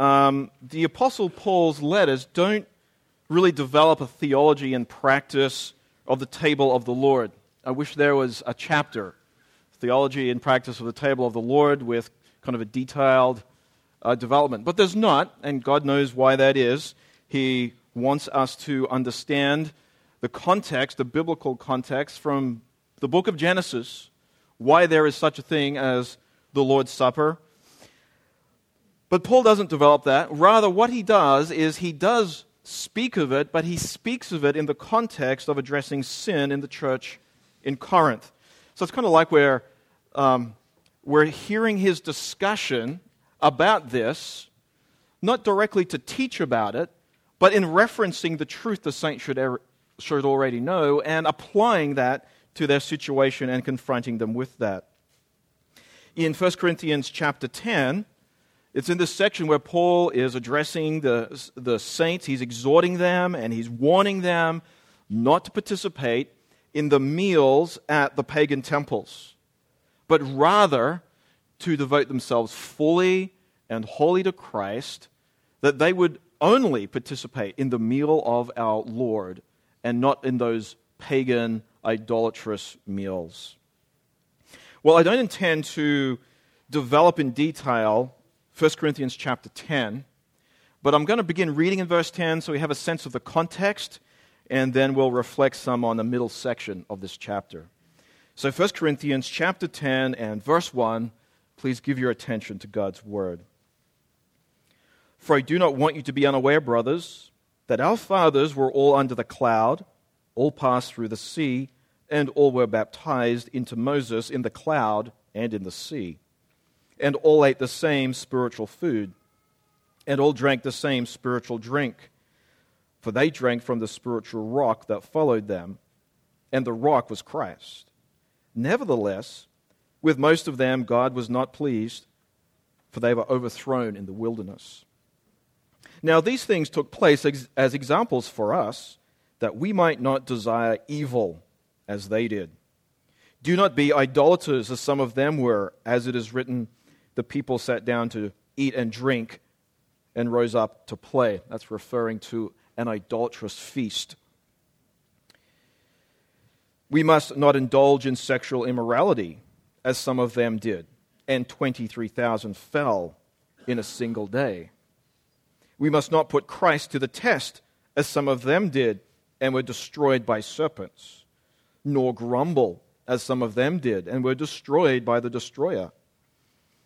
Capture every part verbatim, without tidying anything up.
um, the Apostle Paul's letters don't really develop a theology and practice of the table of the Lord. I wish there was a chapter, Theology and Practice of the Table of the Lord, with kind of a detailed uh, development. But there's not, and God knows why that is. He wants us to understand the context, the biblical context, from the book of Genesis, why there is such a thing as the Lord's Supper. But Paul doesn't develop that. Rather, what he does is he does speak of it, but he speaks of it in the context of addressing sin in the church in Corinth. So it's kind of like we're, um, we're hearing his discussion about this, not directly to teach about it, but in referencing the truth the saints should, er- should already know and applying that to their situation and confronting them with that. In First Corinthians chapter ten, it's in this section where Paul is addressing the, the saints. He's exhorting them and he's warning them not to participate in the meals at the pagan temples, but rather to devote themselves fully and wholly to Christ, that they would only participate in the meal of our Lord and not in those pagan, idolatrous meals. Well, I don't intend to develop in detail First Corinthians chapter ten, but I'm going to begin reading in verse ten so we have a sense of the context, and then we'll reflect some on the middle section of this chapter. So First Corinthians chapter ten and verse one, please give your attention to God's word. For I do not want you to be unaware, brothers, that our fathers were all under the cloud, all passed through the sea, and all were baptized into Moses in the cloud and in the sea, and all ate the same spiritual food, and all drank the same spiritual drink, for they drank from the spiritual rock that followed them, and the rock was Christ. Nevertheless, with most of them God was not pleased, for they were overthrown in the wilderness. Now these things took place ex- as examples for us, that we might not desire evil as they did. Do not be idolaters as some of them were, as it is written, the people sat down to eat and drink and rose up to play. That's referring to an idolatrous feast. We must not indulge in sexual immorality, as some of them did, and twenty-three thousand fell in a single day. We must not put Christ to the test, as some of them did, and were destroyed by serpents, nor grumble, as some of them did, and were destroyed by the destroyer.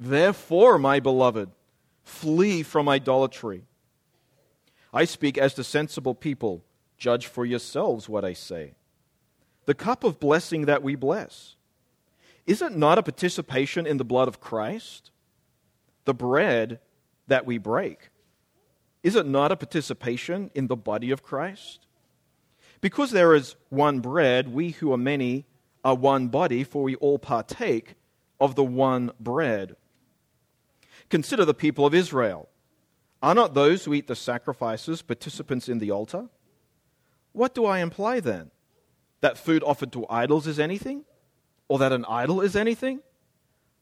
Therefore, my beloved, flee from idolatry. I speak as to sensible people. Judge for yourselves what I say. The cup of blessing that we bless, is it not a participation in the blood of Christ? The bread that we break, is it not a participation in the body of Christ? Because there is one bread, we who are many are one body, for we all partake of the one bread. Consider the people of Israel. Are not those who eat the sacrifices participants in the altar? What do I imply then? That food offered to idols is anything? Or that an idol is anything?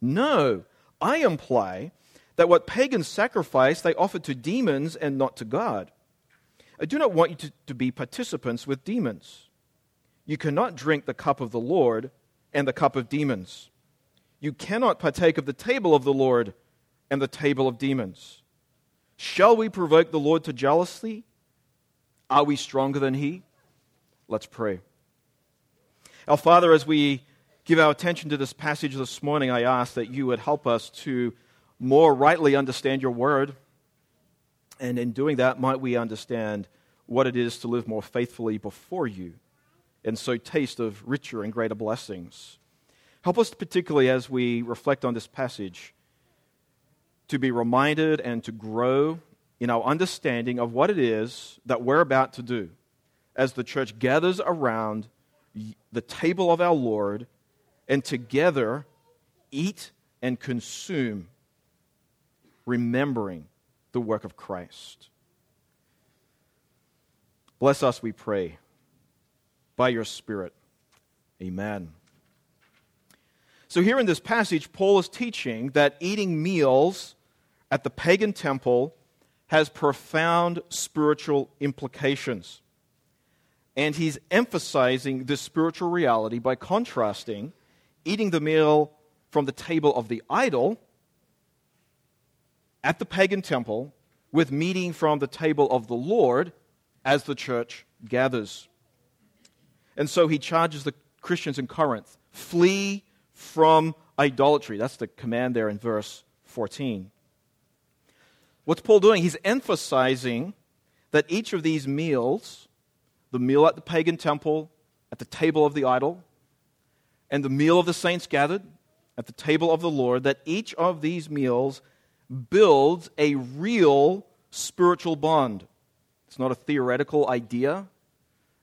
No, I imply that what pagans sacrifice they offer to demons and not to God. I do not want you to, to be participants with demons. You cannot drink the cup of the Lord and the cup of demons. You cannot partake of the table of the Lord and the table of demons. Shall we provoke the Lord to jealousy? Are we stronger than He? Let's pray. Our Father, as we give our attention to this passage this morning, I ask that you would help us to more rightly understand your word. And in doing that, might we understand what it is to live more faithfully before you, and so taste of richer and greater blessings. Help us particularly as we reflect on this passage to be reminded and to grow in our understanding of what it is that we're about to do as the church gathers around the table of our Lord and together eat and consume, remembering the work of Christ. Bless us, we pray, by your Spirit. Amen. So here in this passage, Paul is teaching that eating meals at the pagan temple has profound spiritual implications. And he's emphasizing this spiritual reality by contrasting eating the meal from the table of the idol at the pagan temple with meeting from the table of the Lord as the church gathers. And so he charges the Christians in Corinth, flee from idolatry. That's the command there in verse fourteen. What's Paul doing? He's emphasizing that each of these meals, the meal at the pagan temple, at the table of the idol, and the meal of the saints gathered at the table of the Lord, that each of these meals builds a real spiritual bond. It's not a theoretical idea.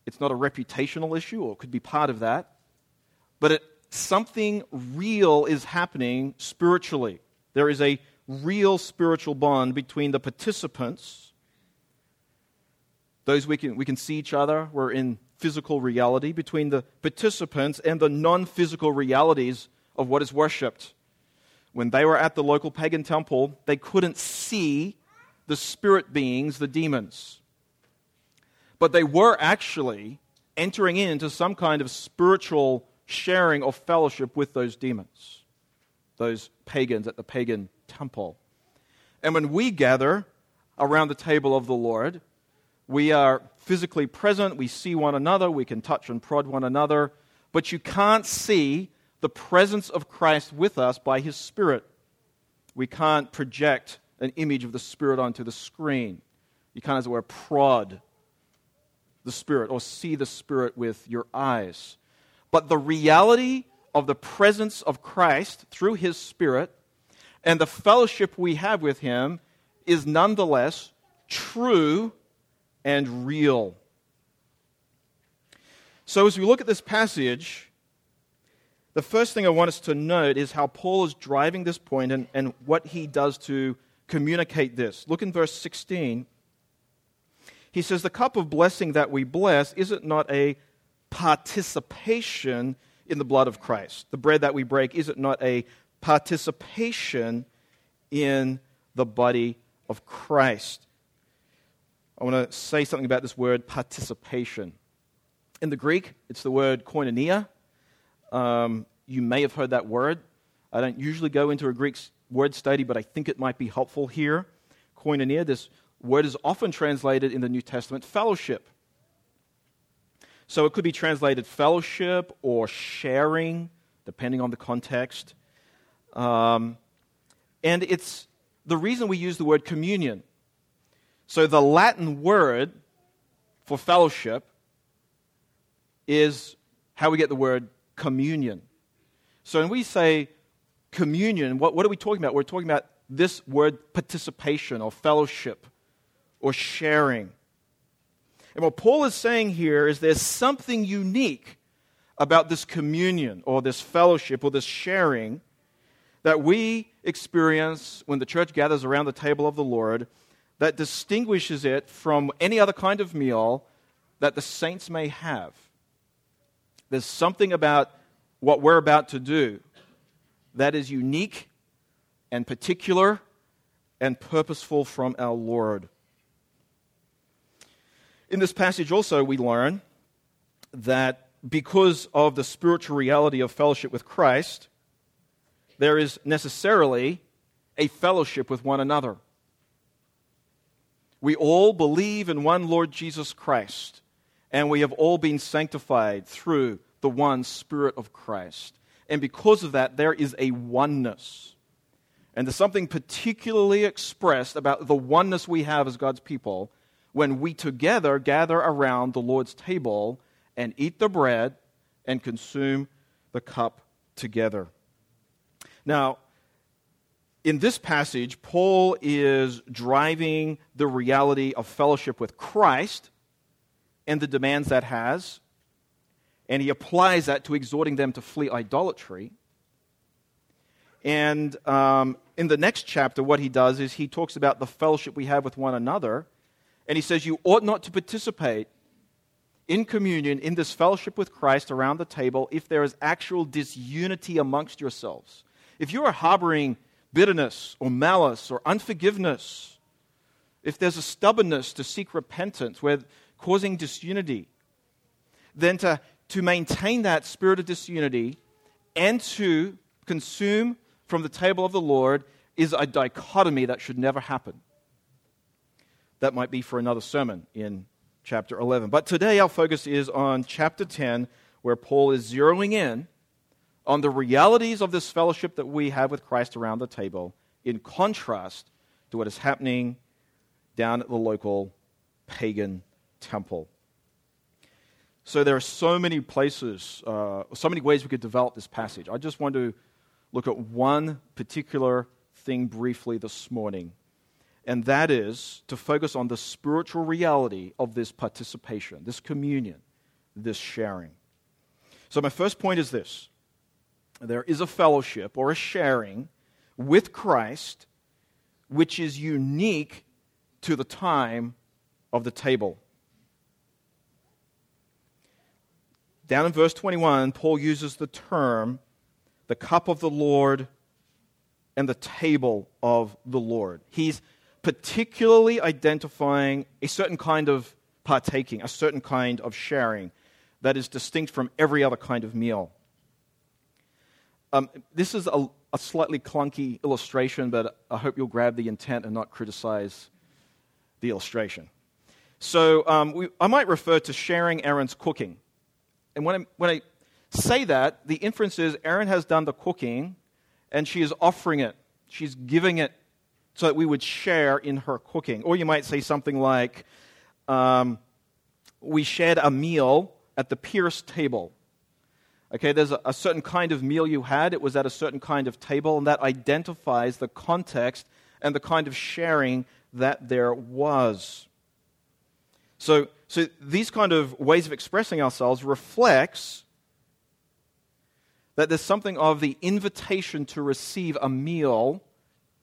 It's not a reputational issue, or it could be part of that. But it, something real is happening spiritually. There is a real spiritual bond between the participants. Those we can, we can see each other. We're in physical reality. Between the participants and the non-physical realities of what is worshipped. When they were at the local pagan temple, they couldn't see the spirit beings, the demons. But they were actually entering into some kind of spiritual sharing or fellowship with those demons, those pagans at the pagan temple. And when we gather around the table of the Lord, we are physically present, we see one another, we can touch and prod one another, but you can't see the presence of Christ with us by His Spirit. We can't project an image of the Spirit onto the screen. You can't, as it were, prod the Spirit, or see the Spirit with your eyes. But the reality of the presence of Christ through His Spirit and the fellowship we have with Him is nonetheless true and real. So as we look at this passage, the first thing I want us to note is how Paul is driving this point and, and what he does to communicate this. Look in verse sixteen. He says, the cup of blessing that we bless, is it not a participation in the blood of Christ? The bread that we break, is it not a participation in the body of Christ? I want to say something about this word participation. In the Greek, it's the word koinonia. Um, you may have heard that word. I don't usually go into a Greek word study, but I think it might be helpful here. Koinonia, this word is often translated in the New Testament fellowship. So it could be translated fellowship or sharing, depending on the context. Um, and it's the reason we use the word communion. So the Latin word for fellowship is how we get the word communion. So when we say communion, what, what are we talking about? We're talking about this word participation or fellowship, or sharing. And what Paul is saying here is there's something unique about this communion or this fellowship or this sharing that we experience when the church gathers around the table of the Lord that distinguishes it from any other kind of meal that the saints may have. There's something about what we're about to do that is unique and particular and purposeful from our Lord. In this passage also we learn that because of the spiritual reality of fellowship with Christ, there is necessarily a fellowship with one another. We all believe in one Lord Jesus Christ, and we have all been sanctified through the one Spirit of Christ. And because of that, there is a oneness. And there's something particularly expressed about the oneness we have as God's people when we together gather around the Lord's table and eat the bread and consume the cup together. Now, In this passage, Paul is driving the reality of fellowship with Christ and the demands that has, and he applies that to exhorting them to flee idolatry. And um, in the next chapter, what he does is he talks about the fellowship we have with one another, and he says you ought not to participate in communion, in this fellowship with Christ around the table, if there is actual disunity amongst yourselves. If you are harboring bitterness or malice or unforgiveness, if there's a stubbornness to seek repentance, where causing disunity, then to, to maintain that spirit of disunity and to consume from the table of the Lord is a dichotomy that should never happen. That might be for another sermon in chapter eleven. But today our focus is on chapter ten, where Paul is zeroing in on the realities of this fellowship that we have with Christ around the table, in contrast to what is happening down at the local pagan temple. So there are so many places, uh, so many ways we could develop this passage. I just want to look at one particular thing briefly this morning, and that is to focus on the spiritual reality of this participation, this communion, this sharing. So my first point is this. There is a fellowship or a sharing with Christ which is unique to the time of the table. Down in verse twenty-one, Paul uses the term, the cup of the Lord and the table of the Lord. He's particularly identifying a certain kind of partaking, a certain kind of sharing that is distinct from every other kind of meal. Um, this is a, a slightly clunky illustration, but I hope you'll grab the intent and not criticize the illustration. So um, we, I might refer to sharing Aaron's cooking. And when I, when I say that, the inference is Aaron has done the cooking, and she is offering it. She's giving it so that we would share in her cooking. Or you might say something like, um, we shared a meal at the Pierce table. Okay, there's a, a certain kind of meal you had. It was at a certain kind of table, and that identifies the context and the kind of sharing that there was. So, so these kind of ways of expressing ourselves reflects that there's something of the invitation to receive a meal,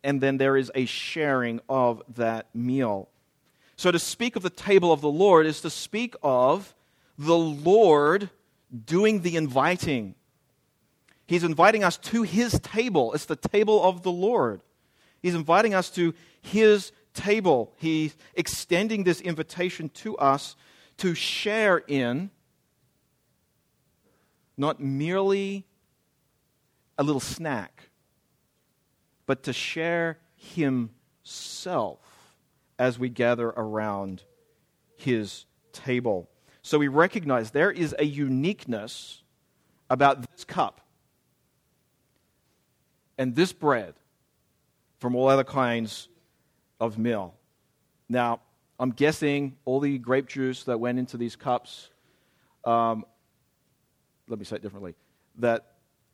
and then there is a sharing of that meal. So to speak of the table of the Lord is to speak of the Lord doing the inviting. He's inviting us to his table. It's the table of the Lord. He's inviting us to his table. He's extending this invitation to us to share in not merely a little snack, but to share himself as we gather around his table. So we recognize there is a uniqueness about this cup and this bread from all other kinds of meal. Now, I'm guessing all the grape juice that went into these cups, um, let me say it differently, that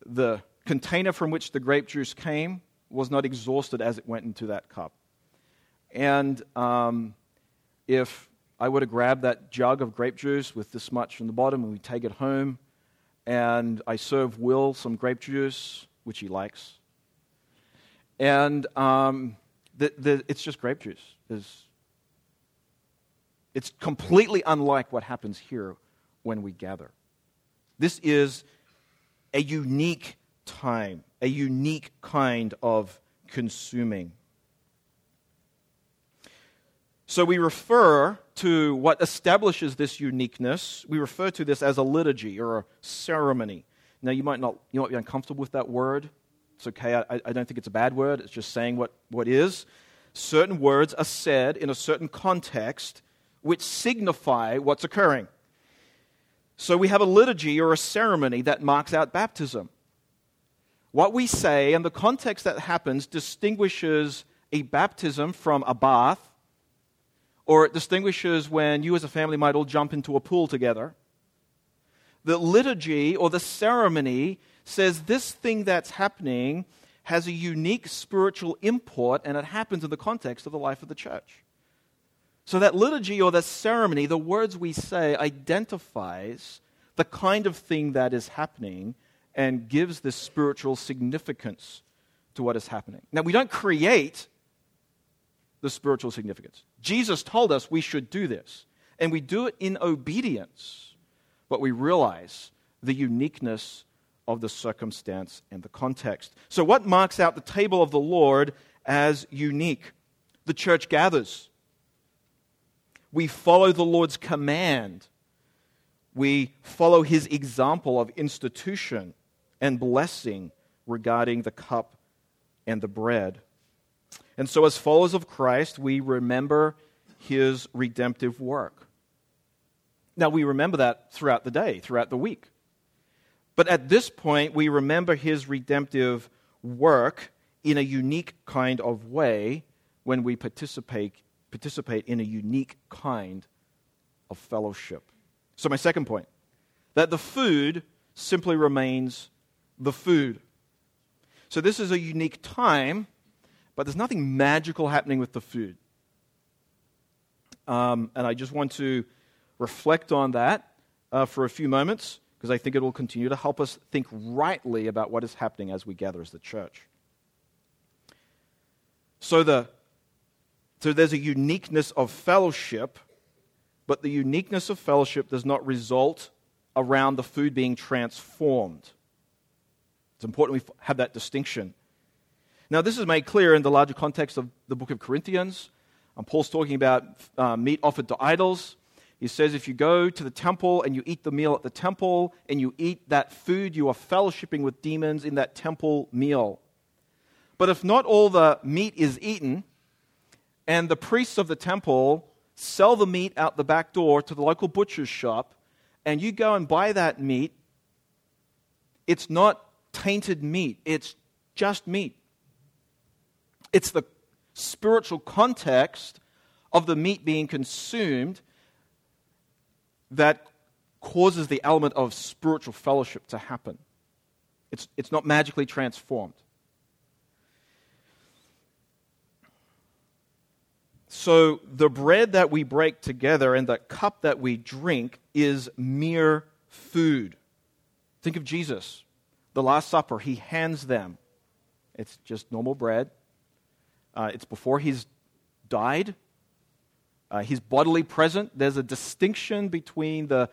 the container from which the grape juice came was not exhausted as it went into that cup. And um, if I would have grabbed that jug of grape juice with this much in the bottom, and we take it home, and I serve Will some grape juice, which he likes. And um, the, the, it's just grape juice. It's, it's completely unlike what happens here when we gather. This is a unique time, a unique kind of consuming. So we refer to what establishes this uniqueness. We refer to this as a liturgy or a ceremony. Now, you might not you might be uncomfortable with that word. It's okay. I, I don't think it's a bad word. It's just saying what, what is. Certain words are said in a certain context which signify what's occurring. So we have a liturgy or a ceremony that marks out baptism. What we say and the context that happens distinguishes a baptism from a bath, or it distinguishes when you as a family might all jump into a pool together. The liturgy or the ceremony says this thing that's happening has a unique spiritual import, and it happens in the context of the life of the church. So that liturgy or that ceremony, the words we say, identifies the kind of thing that is happening and gives this spiritual significance to what is happening. Now, we don't create the spiritual significance. Jesus told us we should do this, and we do it in obedience, but we realize the uniqueness of the circumstance and the context. So what marks out the table of the Lord as unique? The church gathers. We follow the Lord's command. We follow his example of institution and blessing regarding the cup and the bread. And so as followers of Christ, we remember his redemptive work. Now, we remember that throughout the day, throughout the week. But at this point, we remember his redemptive work in a unique kind of way when we participate participate in a unique kind of fellowship. So my second point, that the food simply remains the food. So this is a unique time, but there's nothing magical happening with the food. Um, and I just want to reflect on that uh, for a few moments, because I think it will continue to help us think rightly about what is happening as we gather as the church. So, the, so there's a uniqueness of fellowship, but the uniqueness of fellowship does not result around the food being transformed. It's important we have that distinction. Now, this is made clear in the larger context of the book of Corinthians. Um, Paul's talking about uh, meat offered to idols. He says, if you go to the temple and you eat the meal at the temple and you eat that food, you are fellowshipping with demons in that temple meal. But if not all the meat is eaten, and the priests of the temple sell the meat out the back door to the local butcher's shop, and you go and buy that meat, it's not tainted meat, it's just meat. It's the spiritual context of the meat being consumed that causes the element of spiritual fellowship to happen. It's, it's not magically transformed. So the bread that we break together and the cup that we drink is mere food. Think of Jesus, the Last Supper. He hands them. It's just normal bread. Uh, it's before he's died. Uh, he's bodily present. There's a distinction between the,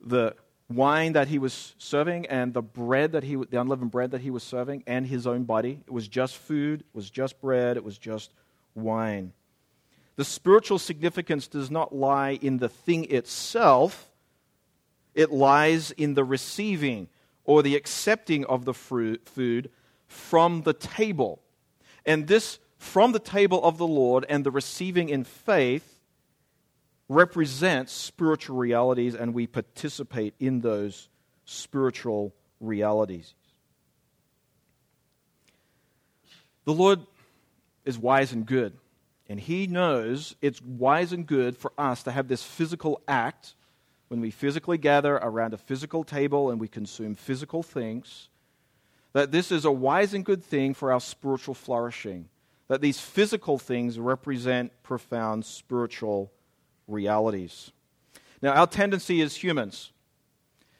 the wine that he was serving and the bread that he, the unleavened bread that he was serving, and his own body. It was just food. It was just bread. It was just wine. The spiritual significance does not lie in the thing itself. It lies in the receiving or the accepting of the fruit, food from the table. And this from the table of the Lord and the receiving in faith represents spiritual realities, and we participate in those spiritual realities. The Lord is wise and good, and he knows it's wise and good for us to have this physical act when we physically gather around a physical table and we consume physical things, that this is a wise and good thing for our spiritual flourishing, that these physical things represent profound spiritual realities. Now, our tendency as humans,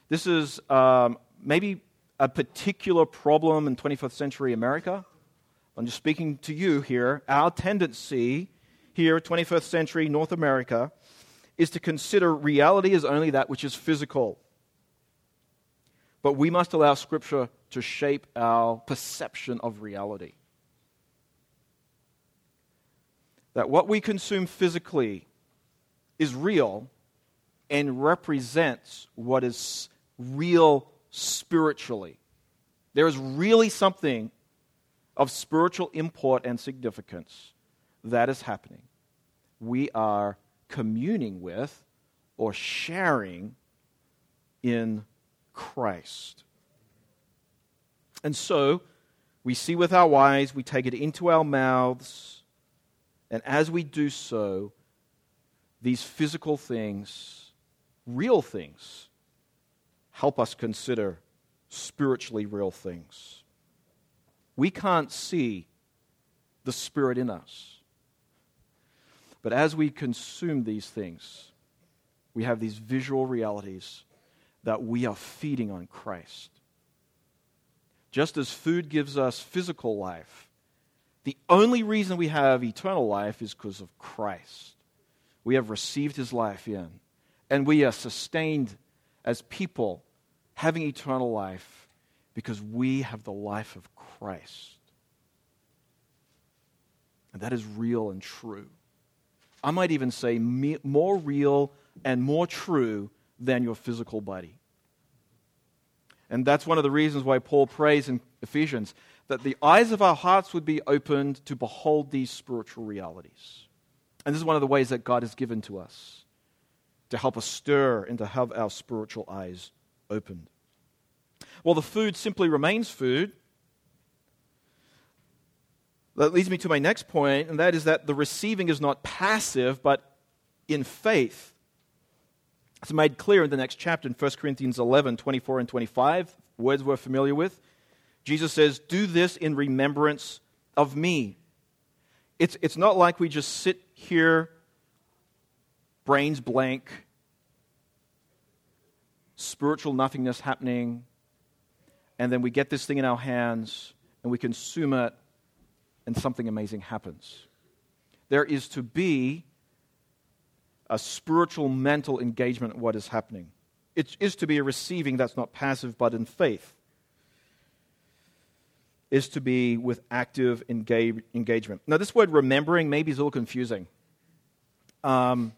this is um, maybe a particular problem in twenty-first century America. I'm just speaking to you here. Our tendency here, twenty-first century North America, is to consider reality as only that which is physical. But we must allow Scripture to shape our perception of reality. That what we consume physically is real and represents what is real spiritually. There is really something of spiritual import and significance that is happening. We are communing with or sharing in Christ. And so, we see with our eyes, we take it into our mouths, and as we do so, these physical things, real things, help us consider spiritually real things. we can't see the Spirit in us. But as we consume these things, we have these visual realities that we are feeding on Christ. Just as food gives us physical life, the only reason we have eternal life is because of Christ. We have received His life in, and we are sustained as people having eternal life because we have the life of Christ. And that is real and true. I might even say more real and more true than your physical body. And that's one of the reasons why Paul prays in Ephesians that the eyes of our hearts would be opened to behold these spiritual realities. And this is one of the ways that God has given to us to help us stir and to have our spiritual eyes opened. Well, the food simply remains food. That leads me to my next point, and that is that the receiving is not passive, but in faith. It's made clear in the next chapter in First Corinthians eleven, twenty-four and twenty-five, words we're familiar with. Jesus says, do this in remembrance of me. It's, it's not like we just sit here, brains blank, spiritual nothingness happening, and then we get this thing in our hands, and we consume it, and something amazing happens. There is to be a spiritual, mental engagement in what is happening. It is to be a receiving that's not passive, but in faith. It is to be with active engage, engagement. Now, this word remembering maybe is a little confusing. Um,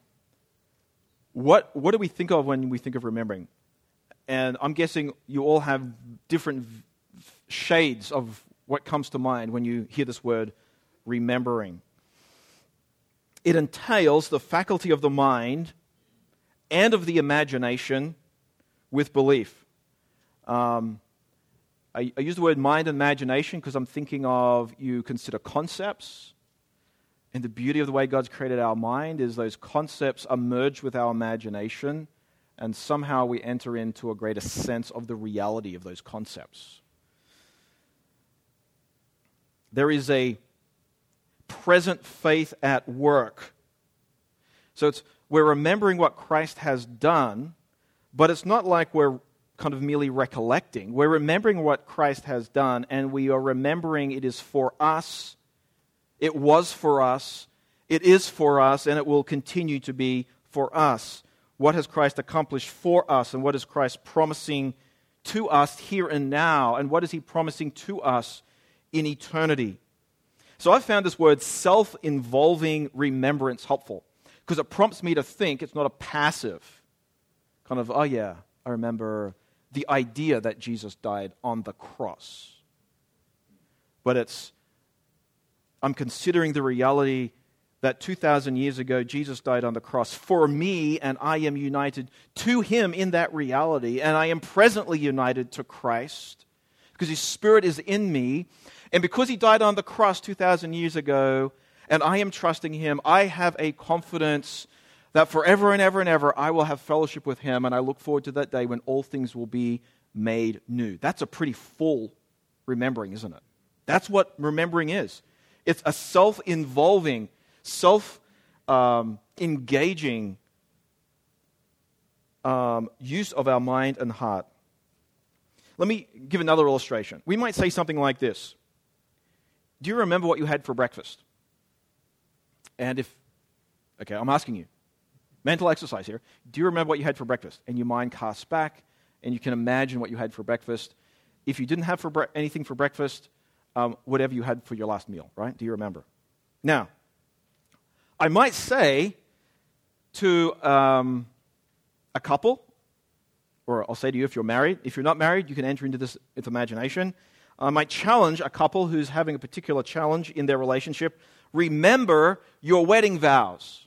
what, what do we think of when we think of remembering? And I'm guessing you all have different v- shades of what comes to mind when you hear this word remembering. It entails the faculty of the mind and of the imagination with belief. Um, I, I use the word mind and imagination because I'm thinking of you consider concepts. And the beauty of the way God's created our mind is those concepts are merged with our imagination, and somehow we enter into a greater sense of the reality of those concepts. There is a present faith at work. So it's we're remembering what Christ has done, but it's not like we're kind of merely recollecting. We're remembering what Christ has done, and we are remembering it is for us, it was for us, it is for us, and it will continue to be for us. What has Christ accomplished for us, and what is Christ promising to us here and now, and what is He promising to us in eternity? So I found this word self-involving remembrance helpful because it prompts me to think. It's not a passive kind of, oh yeah, I remember the idea that Jesus died on the cross. But it's, I'm considering the reality that two thousand years ago Jesus died on the cross for me, and I am united to Him in that reality, and I am presently united to Christ because His Spirit is in me. And because He died on the cross two thousand years ago, and I am trusting Him, I have a confidence that forever and ever and ever I will have fellowship with Him, and I look forward to that day when all things will be made new. That's a pretty full remembering, isn't it? That's what remembering is. It's a self-involving, self, um, engaging um, use of our mind and heart. Let me give another illustration. We might say something like this. Do you remember what you had for breakfast? And if, okay, I'm asking you, mental exercise here. Do you remember what you had for breakfast? And your mind casts back, and you can imagine what you had for breakfast. If you didn't have for bre- anything for breakfast, um, whatever you had for your last meal, right? Do you remember? Now, I might say to um, a couple, or I'll say to you if you're married, if you're not married, you can enter into this with imagination. I might challenge a couple who's having a particular challenge in their relationship. Remember your wedding vows.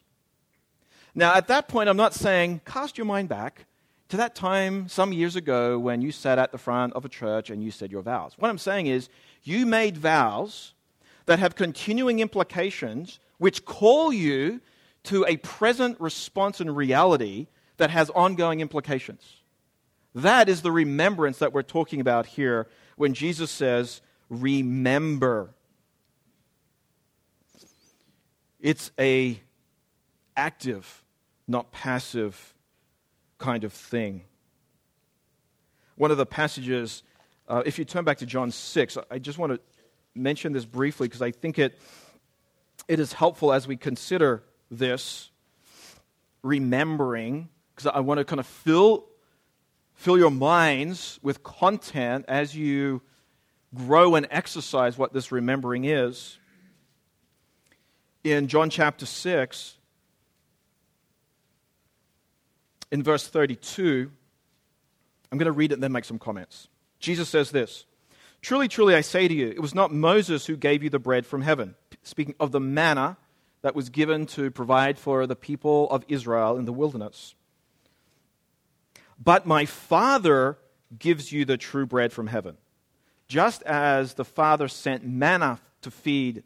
Now, at that point, I'm not saying cast your mind back to that time some years ago when you sat at the front of a church and you said your vows. What I'm saying is you made vows that have continuing implications which call you to a present response and reality that has ongoing implications. That is the remembrance that we're talking about here when Jesus says, remember. It's a active, not passive kind of thing. One of the passages, uh, if you turn back to John six, I just want to mention this briefly because I think it it is helpful as we consider this remembering, because I want to kind of fill fill your minds with content as you grow and exercise what this remembering is. In John chapter six, in verse thirty-two, I'm going to read it and then make some comments. Jesus says this, "Truly, truly, I say to you, it was not Moses who gave you the bread from heaven," speaking of the manna that was given to provide for the people of Israel in the wilderness, "but my Father gives you the true bread from heaven. Just as the Father sent manna to feed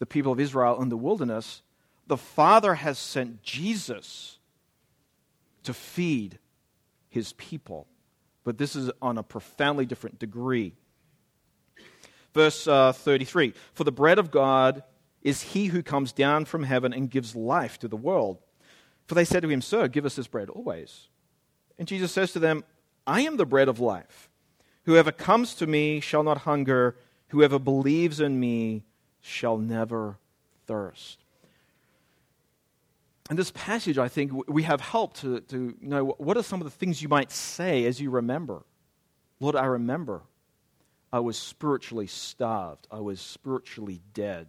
the people of Israel in the wilderness, the Father has sent Jesus to feed his people." But this is on a profoundly different degree. Verse uh, thirty-three, "For the bread of God is he who comes down from heaven and gives life to the world." For they said to him, "Sir, give us this bread always." And Jesus says to them, "I am the bread of life. Whoever comes to me shall not hunger. Whoever believes in me shall never thirst." In this passage, I think we have help to, to know what are some of the things you might say as you remember. Lord, I remember I was spiritually starved. I was spiritually dead.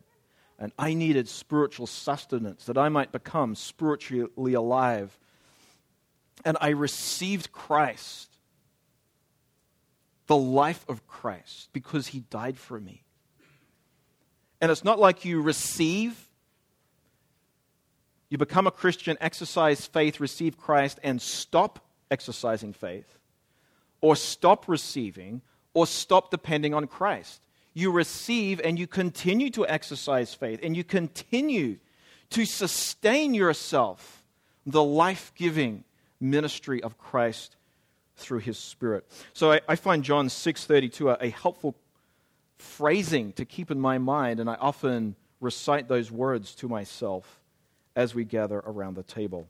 And I needed spiritual sustenance that I might become spiritually alive. And I received Christ, the life of Christ, because he died for me. And it's not like you receive, you become a Christian, exercise faith, receive Christ, and stop exercising faith, or stop receiving, or stop depending on Christ. You receive and you continue to exercise faith, and you continue to sustain yourself the life-giving ministry of Christ through his Spirit. So I, I find John six thirty-two a, a helpful phrasing to keep in my mind, and I often recite those words to myself as we gather around the table.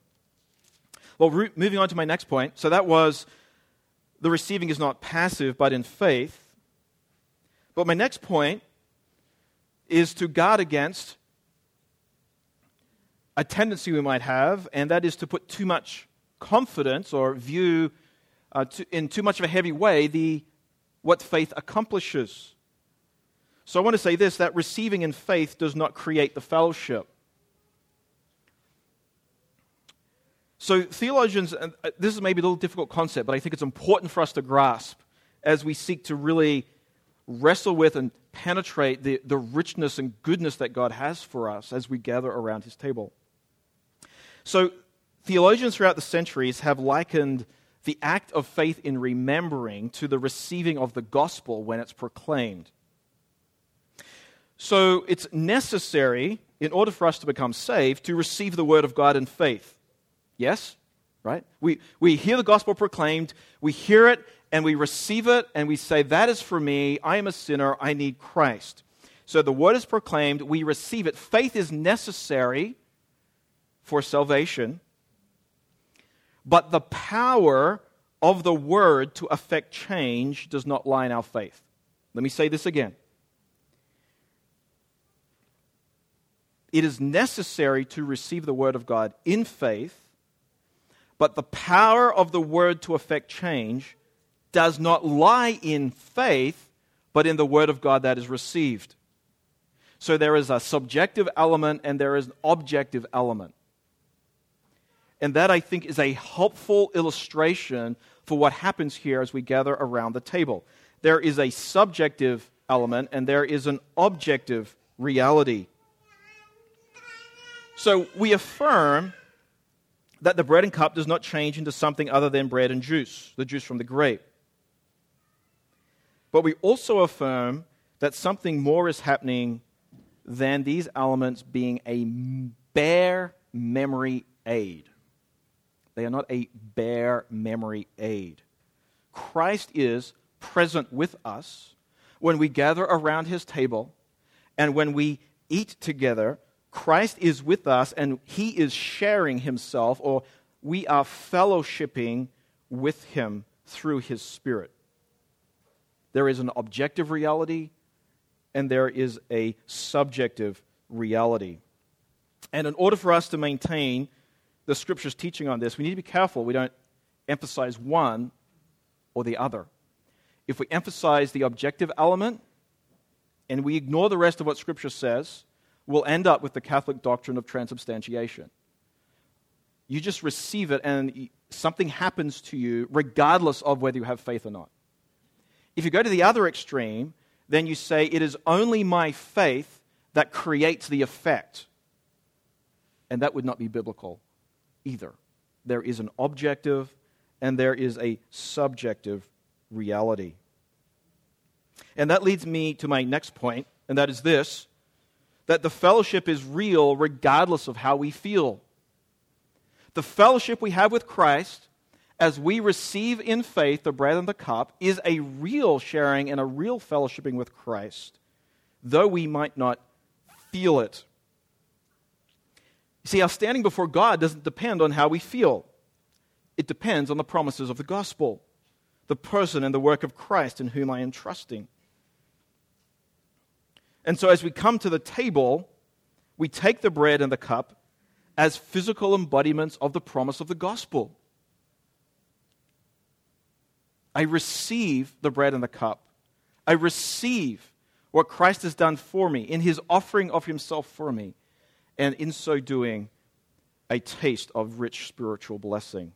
Well, re- moving on to my next point. So that was the receiving is not passive, but in faith. But my next point is to guard against a tendency we might have, and that is to put too much confidence or view uh, to, in too much of a heavy way the what faith accomplishes. So I want to say this, that receiving in faith does not create the fellowship. So theologians, and this is maybe a little difficult concept, but I think it's important for us to grasp as we seek to really wrestle with and penetrate the, the richness and goodness that God has for us as we gather around his table. So theologians throughout the centuries have likened the act of faith in remembering to the receiving of the gospel when it's proclaimed. So it's necessary, in order for us to become saved, to receive the word of God in faith. Yes? Right? We, we hear the gospel proclaimed, we hear it, and we receive it, and we say, that is for me, I am a sinner, I need Christ. So the word is proclaimed, we receive it. Faith is necessary for salvation, but the power of the word to affect change does not lie in our faith. Let me say this again. It is necessary to receive the word of God in faith, but the power of the word to affect change does not lie in faith, but in the word of God that is received. So there is a subjective element and there is an objective element. And that, I think, is a helpful illustration for what happens here as we gather around the table. There is a subjective element and there is an objective reality. So we affirm that the bread and cup does not change into something other than bread and juice, the juice from the grape. But we also affirm that something more is happening than these elements being a bare memory aid. They are not a bare memory aid. Christ is present with us, when we gather around his table and when we eat together, Christ is with us and he is sharing himself, or we are fellowshipping with him through his Spirit. There is an objective reality and there is a subjective reality. And in order for us to maintain the Scripture's teaching on this, we need to be careful we don't emphasize one or the other. If we emphasize the objective element and we ignore the rest of what Scripture says, we'll end up with the Catholic doctrine of transubstantiation. You just receive it and something happens to you regardless of whether you have faith or not. If you go to the other extreme, then you say, it is only my faith that creates the effect. And that would not be biblical either. There is an objective and there is a subjective reality. And that leads me to my next point, and that is this, that the fellowship is real regardless of how we feel. The fellowship we have with Christ as we receive in faith the bread and the cup is a real sharing and a real fellowshipping with Christ, though we might not feel it. See, our standing before God doesn't depend on how we feel. It depends on the promises of the gospel, the person and the work of Christ in whom I am trusting. And so as we come to the table, we take the bread and the cup as physical embodiments of the promise of the gospel. I receive the bread and the cup. I receive what Christ has done for me in his offering of himself for me. And in so doing, a taste of rich spiritual blessing.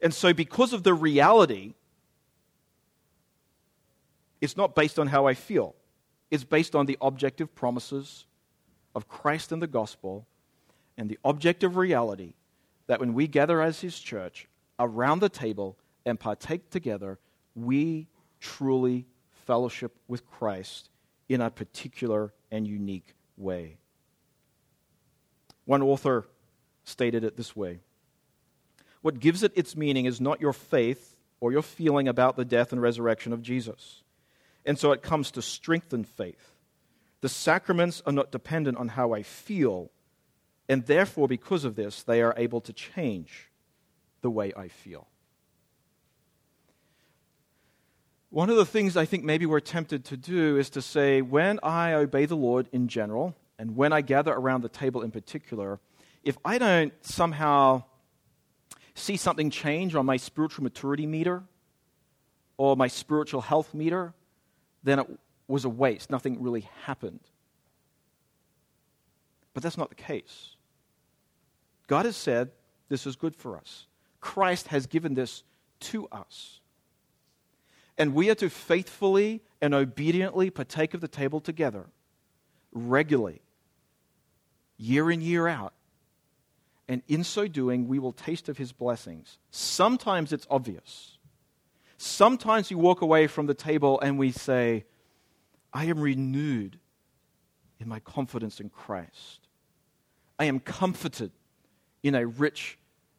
And so because of the reality, it's not based on how I feel. It's based on the objective promises of Christ and the gospel and the objective reality that when we gather as his church around the table and partake together, we truly fellowship with Christ in a particular and unique way. One author stated it this way: what gives it its meaning is not your faith or your feeling about the death and resurrection of Jesus. And so it comes to strengthen faith. The sacraments are not dependent on how I feel, and therefore, because of this, they are able to change the way I feel. One of the things I think maybe we're tempted to do is to say, when I obey the Lord in general, and when I gather around the table in particular, if I don't somehow see something change on my spiritual maturity meter or my spiritual health meter, then it was a waste. Nothing really happened. But that's not the case. God has said this is good for us. Christ has given this to us. And we are to faithfully and obediently partake of the table together, regularly, year in, year out. And in so doing, we will taste of his blessings. Sometimes it's obvious. Sometimes you walk away from the table and we say, I am renewed in my confidence in Christ. I am comforted in a rich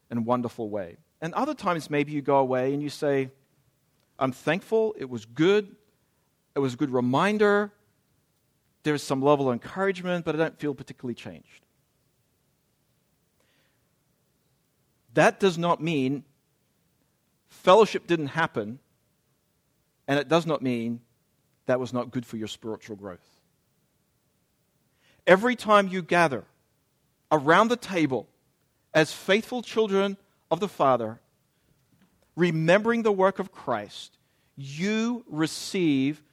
and wonderful way. And other times maybe you go away and you say, I'm thankful, it was good, it was a good reminder, there is some level of encouragement, but I don't feel particularly changed. That does not mean fellowship didn't happen, and it does not mean that was not good for your spiritual growth. Every time you gather around the table as faithful children of the Father, remembering the work of Christ, you receive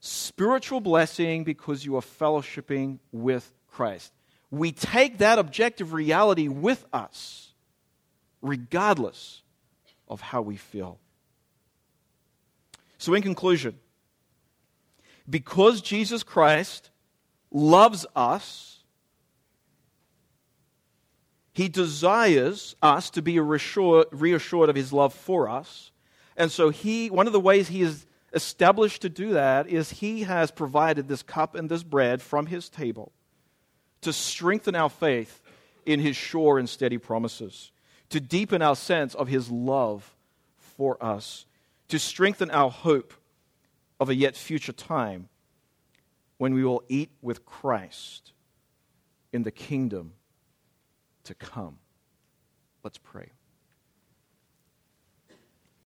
spiritual blessing because you are fellowshipping with Christ. We take that objective reality with us, regardless of how we feel. So in conclusion, because Jesus Christ loves us, he desires us to be reassured, reassured of his love for us. And so he, one of the ways he is established to do that is he has provided this cup and this bread from his table to strengthen our faith in his sure and steady promises, to deepen our sense of his love for us, to strengthen our hope of a yet future time when we will eat with Christ in the kingdom to come. Let's pray.